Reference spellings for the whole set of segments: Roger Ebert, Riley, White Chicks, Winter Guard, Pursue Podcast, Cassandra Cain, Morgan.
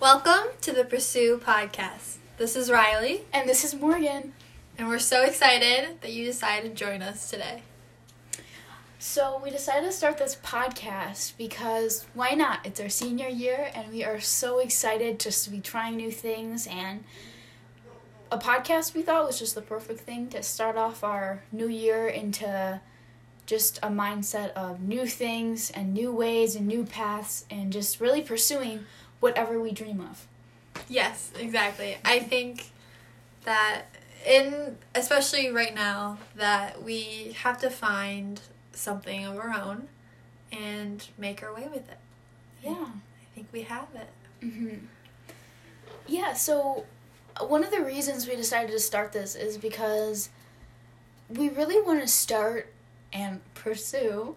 Welcome to the Pursue Podcast. This is Riley. And this is Morgan. And we're so excited that you decided to join us today. So we decided to start this podcast because why not? It's our senior year and we are so excited just to be trying new things, and a podcast we thought was just the perfect thing to start off our new year into just a mindset of new things and new ways and new paths and just really pursuing whatever we dream of. Yes, exactly. I think that especially right now, that we have to find something of our own and make our way with it. Yeah. I think we have it. Mm-hmm. Yeah, so one of the reasons we decided to start this is because we really want to start and pursue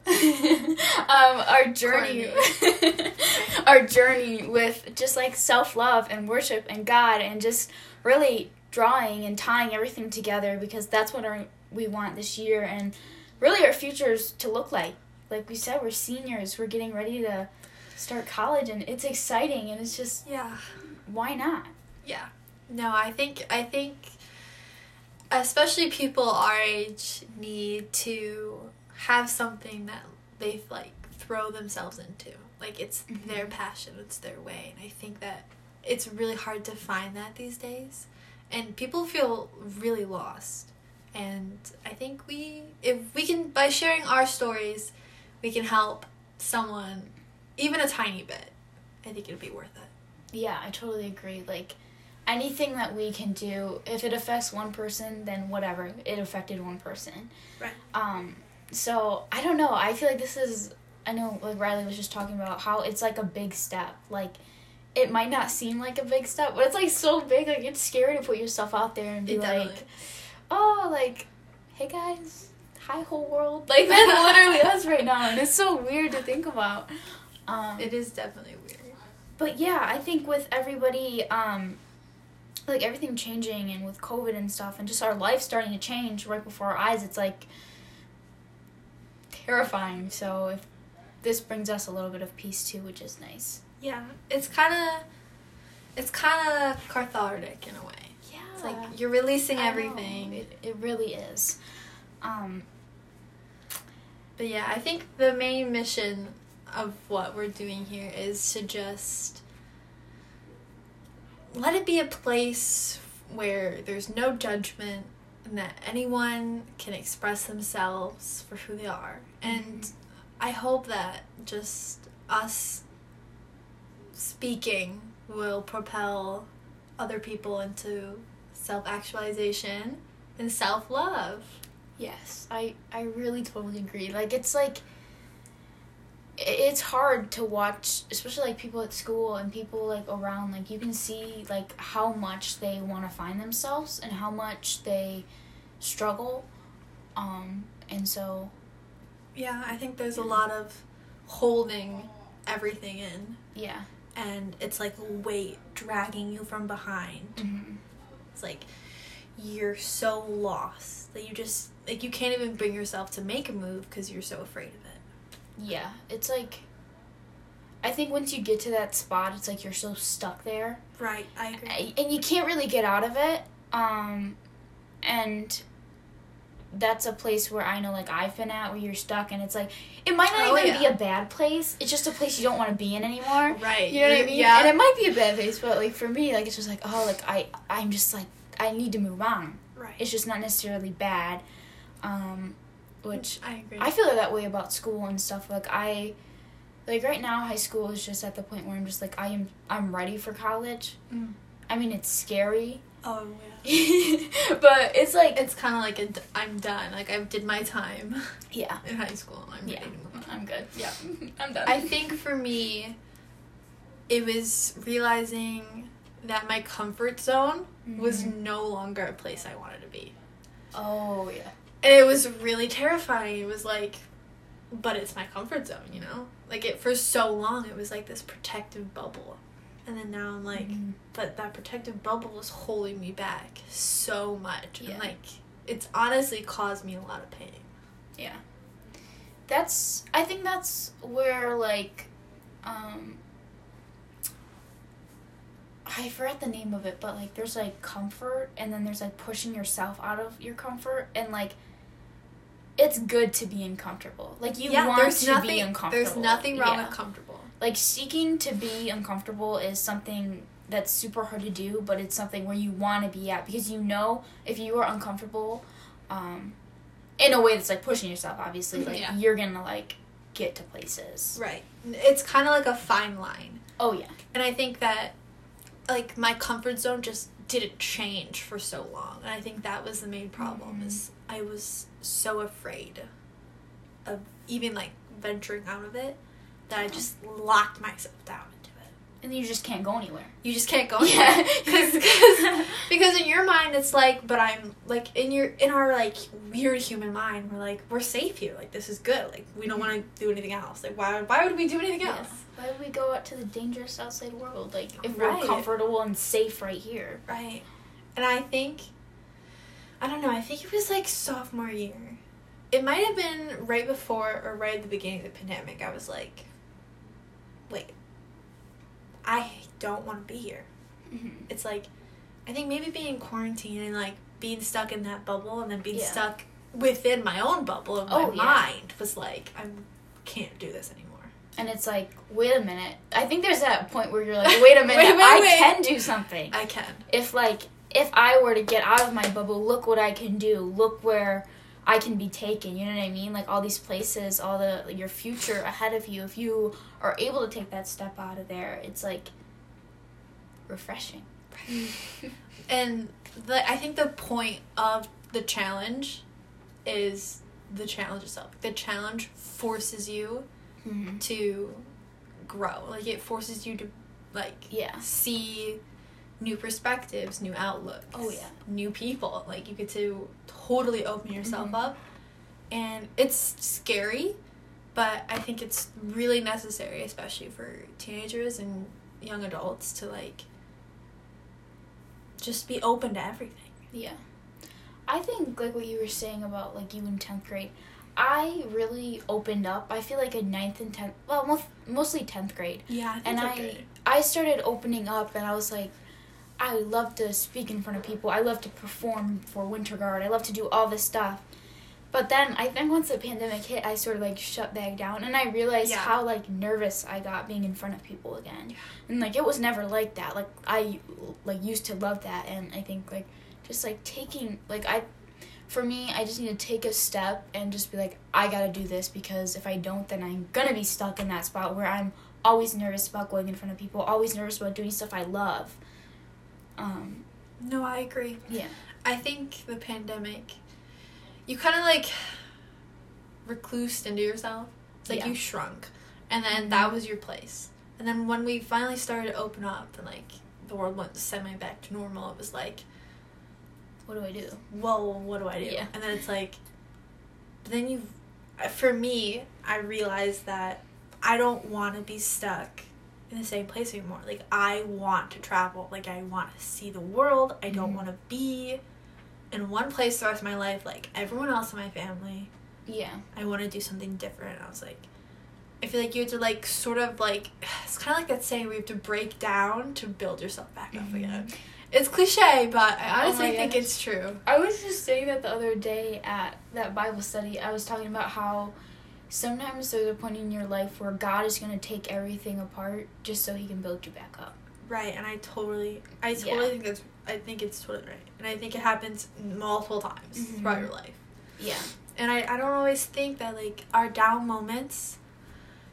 our journey with just like self-love and worship and God, and just really drawing and tying everything together, because that's what we want this year and really our futures to look like. Like we said, we're seniors, we're getting ready to start college, and it's exciting, and it's just, yeah, why not? Yeah. No, I think especially people our age need to have something that they like throw themselves into. Like it's mm-hmm. their passion, it's their way. And I think that it's really hard to find that these days. And people feel really lost. And I think if we can, by sharing our stories, we can help someone even a tiny bit. I think it'd be worth it. Yeah, I totally agree. Like anything that we can do, if it affects one person, then whatever, it affected one person. Right. So I don't know. I feel like this is, I know like Riley was just talking about how it's like a big step. Like it might not seem like a big step, but it's like so big. Like it's scary to put yourself out there and be like, oh, like, hey guys, hi whole world. Like that's literally us right now, and it's so weird to think about. It is definitely weird. But yeah, I think with everybody, like everything changing and with COVID and stuff and just our life starting to change right before our eyes, it's like terrifying. So if this brings us a little bit of peace too, which is nice. Yeah, it's kind of cathartic in a way. Yeah, it's like you're releasing everything. It really is. But yeah, I think the main mission of what we're doing here is to just let it be a place where there's no judgment and that anyone can express themselves for who they are. And I hope that just us speaking will propel other people into self-actualization and self-love. Yes, I really totally agree. Like it's like, it's hard to watch, especially like people at school and people like around, like you can see like how much they want to find themselves and how much they struggle, and so yeah, I think there's a lot of holding everything in. Yeah, and it's like weight dragging you from behind. Mm-hmm. It's like you're so lost that you just like you can't even bring yourself to make a move because you're so afraid of it. Yeah, it's like, I think once you get to that spot, it's like you're so stuck there. Right, I agree. And you can't really get out of it, and that's a place where I know, like, I've been at, where you're stuck, and it's like, it might not even be a bad place, it's just a place you don't want to be in anymore. Right. You know what I mean? Yeah. And it might be a bad place, but, like, for me, like, it's just like, oh, like, I'm just like, I need to move on. Right. It's just not necessarily bad, which I agree. I feel that way about school and stuff. Like I right now high school is just at the point where I'm just like I'm ready for college. Mm. I mean, it's scary. Oh yeah. But it's like it's kind of like I'm done. Like I did my time. Yeah. In high school, and I'm ready to move on. I'm good. Yeah. I'm done. I think for me, it was realizing that my comfort zone was no longer a place I wanted to be. Oh yeah. And it was really terrifying. It was like, but it's my comfort zone, you know? Like, for so long, it was like this protective bubble. And then now I'm like, but that protective bubble is holding me back so much. Yeah. And, like, it's honestly caused me a lot of pain. Yeah. I think that's where, like, I forgot the name of it, but like there's like comfort, and then there's like pushing yourself out of your comfort, and like it's good to be uncomfortable. Like you want to be uncomfortable. There's nothing wrong with comfortable. Like seeking to be uncomfortable is something that's super hard to do, but it's something where you want to be at, because you know if you are uncomfortable, in a way that's like pushing yourself, obviously, like you're gonna like get to places. Right. It's kind of like a fine line. Oh yeah. And I think that like my comfort zone just didn't change for so long, and I think that was the main problem. Mm-hmm. Is I was so afraid of even like venturing out of it that I just locked myself down into it, and you just can't go anywhere. You just can't go anywhere. Because in your mind it's like, but I'm like in our like weird human mind, we're safe here, like this is good, like we don't want to do anything else, like why would we do anything else? Why would we go out to the dangerous outside world? Like, if we're comfortable and safe right here. Right. And I think, I don't know, I think it was, like, sophomore year. It might have been right before or right at the beginning of the pandemic. I was like, wait, I don't want to be here. Mm-hmm. It's like, I think maybe being quarantined and, like, being stuck in that bubble and then being stuck within my own bubble of my mind was like, I can't do this anymore. And it's like, wait a minute. I think there's that point where you're like, wait a minute, can do something. I can. If I were to get out of my bubble, look what I can do. Look where I can be taken. You know what I mean? Like, all these places, your future ahead of you. If you are able to take that step out of there, it's, like, refreshing. And I think the point of the challenge is the challenge itself. The challenge forces you... Mm-hmm. to grow. Like, it forces you to, like, see new perspectives, new outlooks, new people. Like, you get to totally open yourself up, and it's scary, but I think it's really necessary, especially for teenagers and young adults, to, like, just be open to everything. Yeah. I think, like, what you were saying about, like, you in 10th grade, I really opened up. I feel like in 9th and 10th... Well, mostly 10th grade. Yeah, I think I started opening up, and I was like, I love to speak in front of people. I love to perform for Winter Guard. I love to do all this stuff. But then, I think once the pandemic hit, I sort of, like, shut back down, and I realized how, like, nervous I got being in front of people again. And, like, it was never like that. Like, I, like, used to love that, and I think, like, just, like, taking... Like, For me, I just need to take a step and just be like, I gotta do this, because if I don't, then I'm gonna be stuck in that spot where I'm always nervous about going in front of people, always nervous about doing stuff I love. No, I agree. Yeah. I think the pandemic, you kind of, like, reclused into yourself. It's like you shrunk, and then that was your place. And then when we finally started to open up and, like, the world went semi back to normal, it was like, what do I do? Yeah. And then it's like, for me, I realized that I don't want to be stuck in the same place anymore. Like, I want to travel. Like, I want to see the world. I don't want to be in one place the rest of my life, like everyone else in my family. Yeah. I want to do something different. And I was like, I feel like you have to, like, sort of, like, it's kind of like that saying, we have to break down to build yourself back up again. It's cliche, but I honestly think it's true. I was just saying that the other day at that Bible study. I was talking about how sometimes there's a point in your life where God is going to take everything apart just so he can build you back up. Right, and I totally think that's, I think it's totally right. And I think it happens multiple times throughout your life. Yeah. And I don't always think that, like, our down moments,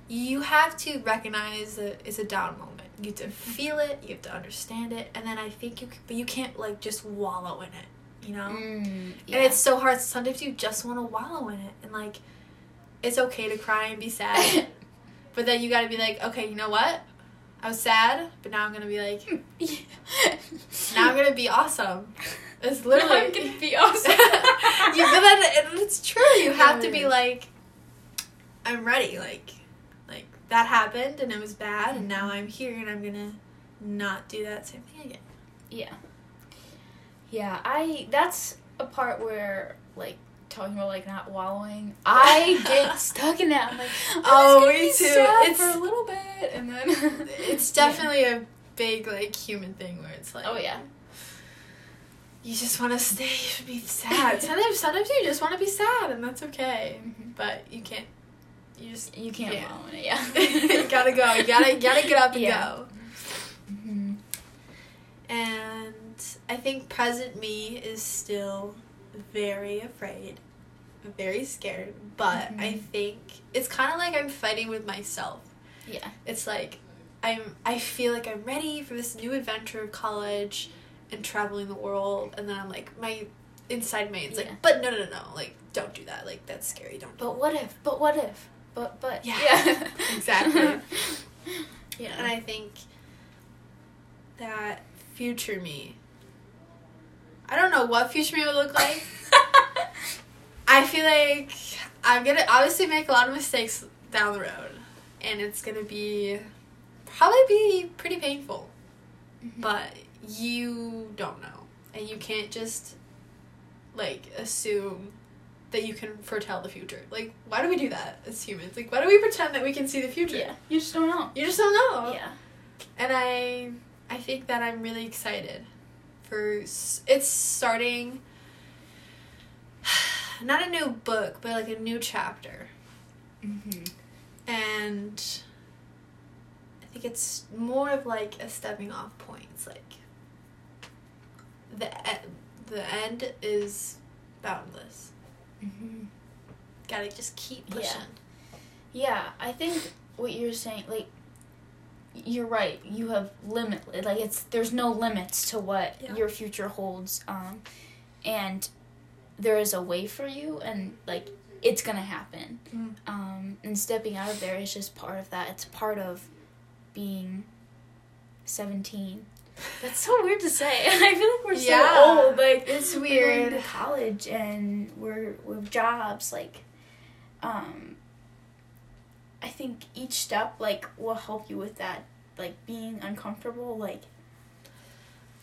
you have to recognize that it's a down moment. You have to feel it, you have to understand it, and then I think you can't, like, just wallow in it, you know? And it's so hard. Sometimes you just want to wallow in it, and, like, it's okay to cry and be sad, but then you gotta be like, okay, you know what? I was sad, but now I'm gonna be like, now I'm gonna be awesome. It's literally... Now I'm gonna be awesome. And it's true. You have to be like, I'm ready, like... That happened, and it was bad, and now I'm here, and I'm gonna not do that same thing again. Yeah. Yeah, that's a part where, like, talking about, like, not wallowing, I get stuck in that. I'm like, oh, me too. Sad for a little bit, and then... It's definitely a big, like, human thing where it's like... Oh, yeah. You just want to stay and be sad. Sometimes you just want to be sad, and that's okay. Mm-hmm. But you can't... You can't own it, yeah. You gotta go. You gotta get up and go. Mm-hmm. And I think present me is still very afraid, very scared, but mm-hmm. I think it's kind of like I'm fighting with myself. Yeah. It's like I feel like I'm ready for this new adventure of college and traveling the world, and then I'm like, my inside's like, but no, like, don't do that. Like, that's scary. Don't do that. But what if? But. Yeah. Exactly. Yeah. And I think that future me, I don't know what future me would look like. I feel like I'm going to obviously make a lot of mistakes down the road, and it's going to be probably pretty painful, mm-hmm. but you don't know, and you can't just, like, assume that you can foretell the future. Like, why do we do that as humans? Like, why do we pretend that we can see the future? Yeah. You just don't know. Yeah. And I think that I'm really excited for... It's starting... not a new book, but, like, a new chapter. Mm-hmm. And I think it's more of, like, a stepping-off point. It's, like, the end is boundless. Mm-hmm. Gotta just keep pushing. Yeah, I think what you're saying, like, you're right. You have limitless, like, there's no limits to what your future holds, and there is a way for you, and, like, it's gonna happen. Mm. And stepping out of there is just part of that. It's part of being 17. That's so weird to say. I feel like we're so old. Like, it's weird. We're going to college, and we're with jobs. Like, I think each step, like, will help you with that. Like, being uncomfortable, like...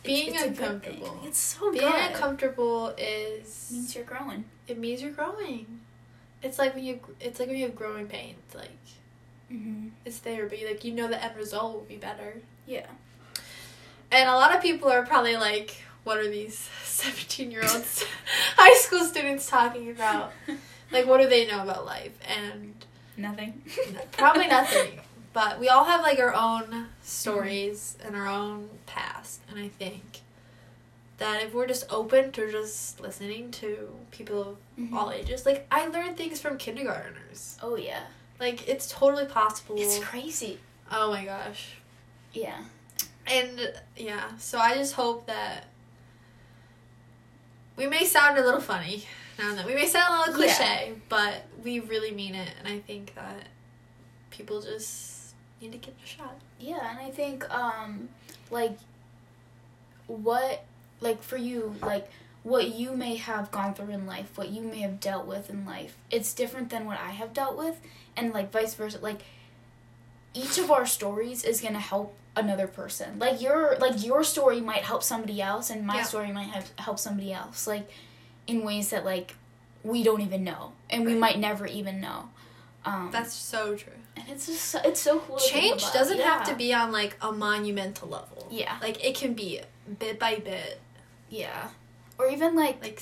Being uncomfortable. It's so good. Being uncomfortable is... means you're growing. It means you're growing. It's like when you have growing pains. Like, mm-hmm. It's therapy. Like, you know the end result will be better. Yeah. And a lot of people are probably like, what are these 17-year-olds, high school students talking about? Like, what do they know about life? And... nothing. Probably nothing. But we all have, like, our own stories and our own past. And I think that if we're just open to just listening to people of all ages, like, I learned things from kindergartners. Oh, yeah. Like, it's totally possible. It's crazy. Oh, my gosh. Yeah. And, yeah, so I just hope that we may sound a little funny now and then. We may sound a little cliche, but we really mean it. And I think that people just... need to give it a shot. Yeah, and I think, for you, like, what you may have gone through in life, what you may have dealt with in life, it's different than what I have dealt with, and, like, vice versa. Like, each of our stories is going to help another person. Like, your story might help somebody else, and my story might help somebody else, like, in ways that, like, we don't even know, and we might never even know. That's so true. And it's just it's so cool. Change doesn't have to be on, like, a monumental level. Yeah. Like, it can be bit by bit. Yeah. Or even, like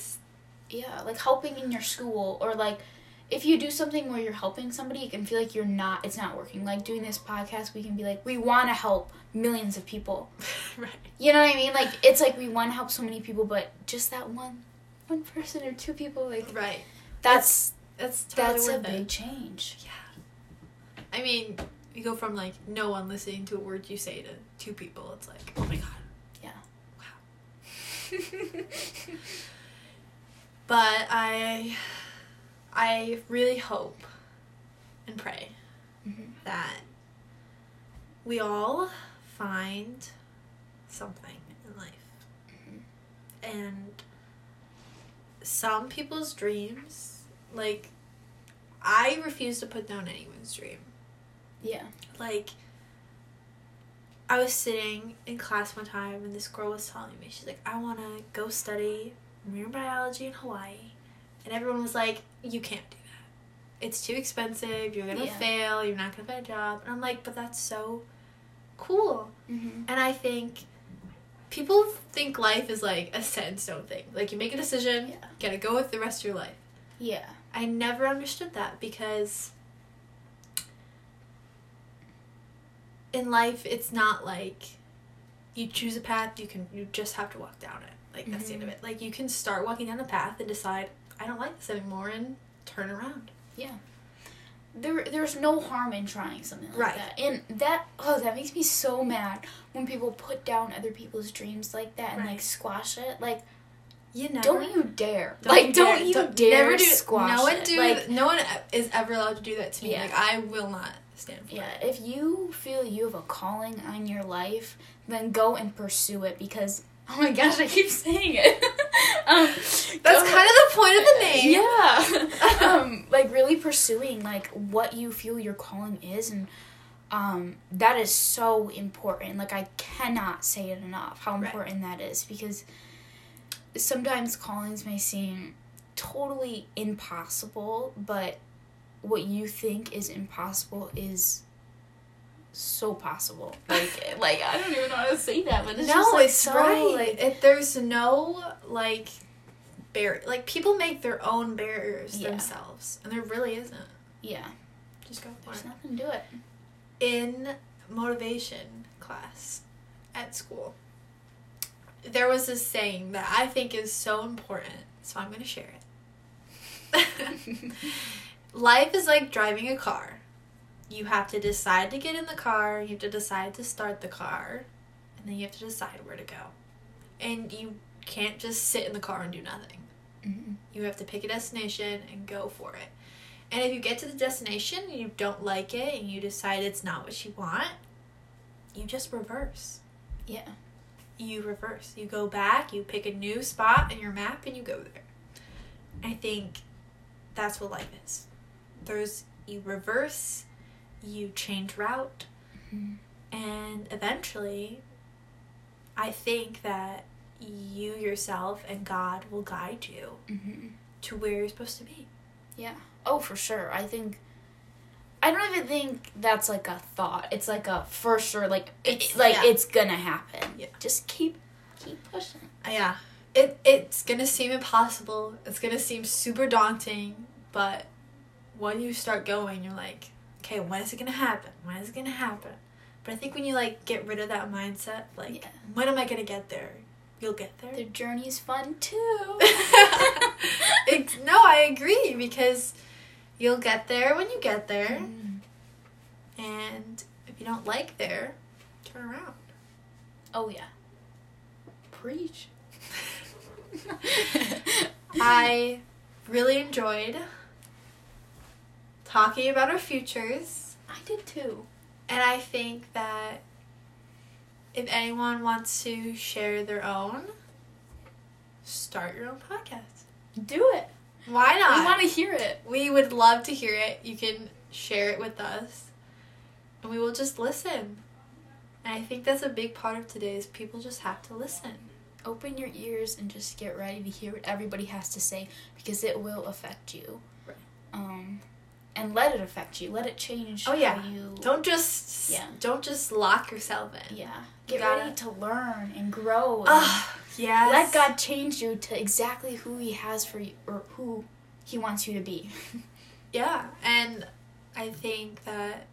helping in your school, or, like, if you do something where you're helping somebody, you can feel like it's not working. Like, doing this podcast, we can be like, we want to help millions of people. Right. You know what I mean? Like, it's like we want to help so many people, but just that one person or two people, like... Right. That's totally worth it. Big change. Yeah. I mean, you go from, like, no one listening to a word you say to two people. It's like, oh my God. Yeah. Wow. But I really hope and pray that we all find something in life. Mm-hmm. And some people's dreams... like, I refuse to put down anyone's dream. Yeah. Like, I was sitting in class one time, and this girl was telling me, she's like, I want to go study marine biology in Hawaii. And everyone was like, you can't do that. It's too expensive. You're going to fail. You're not going to find a job. And I'm like, but that's so cool. Mm-hmm. And I think people think life is like a set in stone thing. Like, you make a decision, yeah. gotta go with the rest of your life. Yeah. I never understood that, because in life it's not like you choose a path, you just have to walk down it. Like, that's mm-hmm. the end of it. Like, you can start walking down the path and decide, I don't like this anymore, and turn around. Yeah. There's no harm in trying something like right. that. And that makes me so mad when people put down other people's dreams like that and right. like squash it. Like, you know, don't you dare. Don't you dare squash it. No one is ever allowed to do that to me. Yeah. Like, I will not stand for it. Yeah, if you feel you have a calling on your life, then go and pursue it, because oh my gosh, I keep saying it. That's kind of the point of the name. Yeah. Like, really pursuing, like, what you feel your calling is, and that is so important. Like, I cannot say it enough how important right. that is, because sometimes callings may seem totally impossible, but what you think is impossible is so possible. Like, I don't even know how to say that, but it's no, just, like, it's so, right. Like, if there's no, like, barrier. Like, people make their own barriers yeah. themselves, and there really isn't. Yeah. Just go for it. There's nothing to it. In motivation class at school, there was this saying that I think is so important, so I'm going to share it. Life is like driving a car. You have to decide to get in the car, you have to decide to start the car, and then you have to decide where to go. And you can't just sit in the car and do nothing. Mm-hmm. You have to pick a destination and go for it. And if you get to the destination and you don't like it and you decide it's not what you want, you just reverse. Yeah. You reverse. You go back, you pick a new spot in your map, and you go there. I think that's what life is. You reverse, you change route, mm-hmm. and eventually I think that you yourself and God will guide you mm-hmm. to where you're supposed to be. Yeah. Oh, for sure. I don't even think that's like a thought. It's like a for sure, like it's like yeah. it's gonna happen. Yeah. Just keep pushing. Yeah. It's gonna seem impossible. It's gonna seem super daunting, but when you start going, you're like, okay, when is it going to happen? When is it going to happen? But I think when you, like, get rid of that mindset, like, yeah. when am I going to get there? You'll get there. The journey's fun, too. No, I agree, because you'll get there when you get there. Mm. And if you don't like there, turn around. Oh, yeah. Preach. I really enjoyed talking about our futures. I did too. And I think that if anyone wants to share their own, start your own podcast. Do it. Why not? We want to hear it. We would love to hear it. You can share it with us, and we will just listen. And I think that's a big part of today, is people just have to listen. Open your ears and just get ready to hear what everybody has to say, because it will affect you. Right. And let it affect you. Let it change oh, yeah. how you... Don't just lock yourself in. Yeah. Get ready to learn and grow. And yes. Let God change you to exactly who He has for you, or who He wants you to be. Yeah. And I think that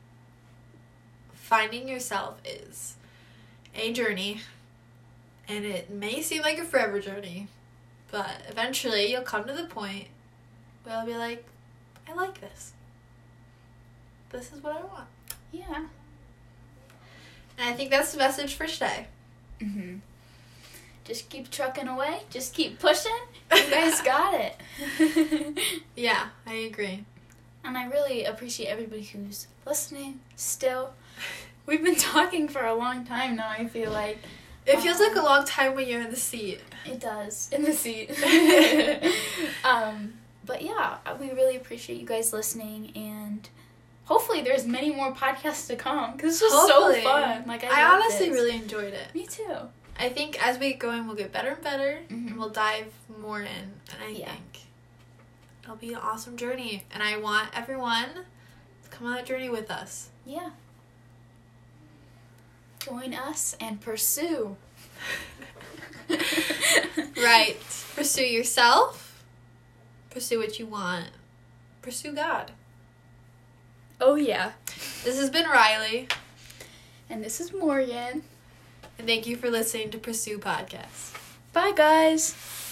finding yourself is a journey. And it may seem like a forever journey, but eventually you'll come to the point where you'll be like, I like this. This is what I want. Yeah. And I think that's the message for today. Mm-hmm. Just keep trucking away. Just keep pushing. You guys got it. Yeah, I agree. And I really appreciate everybody who's listening still. We've been talking for a long time now, I feel like. It feels like a long time when you're in the seat. It does. In the seat. But yeah, we really appreciate you guys listening, and hopefully there's many more podcasts to come, because this was so fun. Like, I honestly really enjoyed it. Me too. I think as we go in, we'll get better and better, mm-hmm. and we'll dive more in, and I think it'll be an awesome journey, and I want everyone to come on that journey with us. Yeah. Join us and pursue. Right. Pursue yourself. Pursue what you want. Pursue God. Oh, yeah. This has been Riley. And this is Morgan. And thank you for listening to Pursue Podcast. Bye, guys.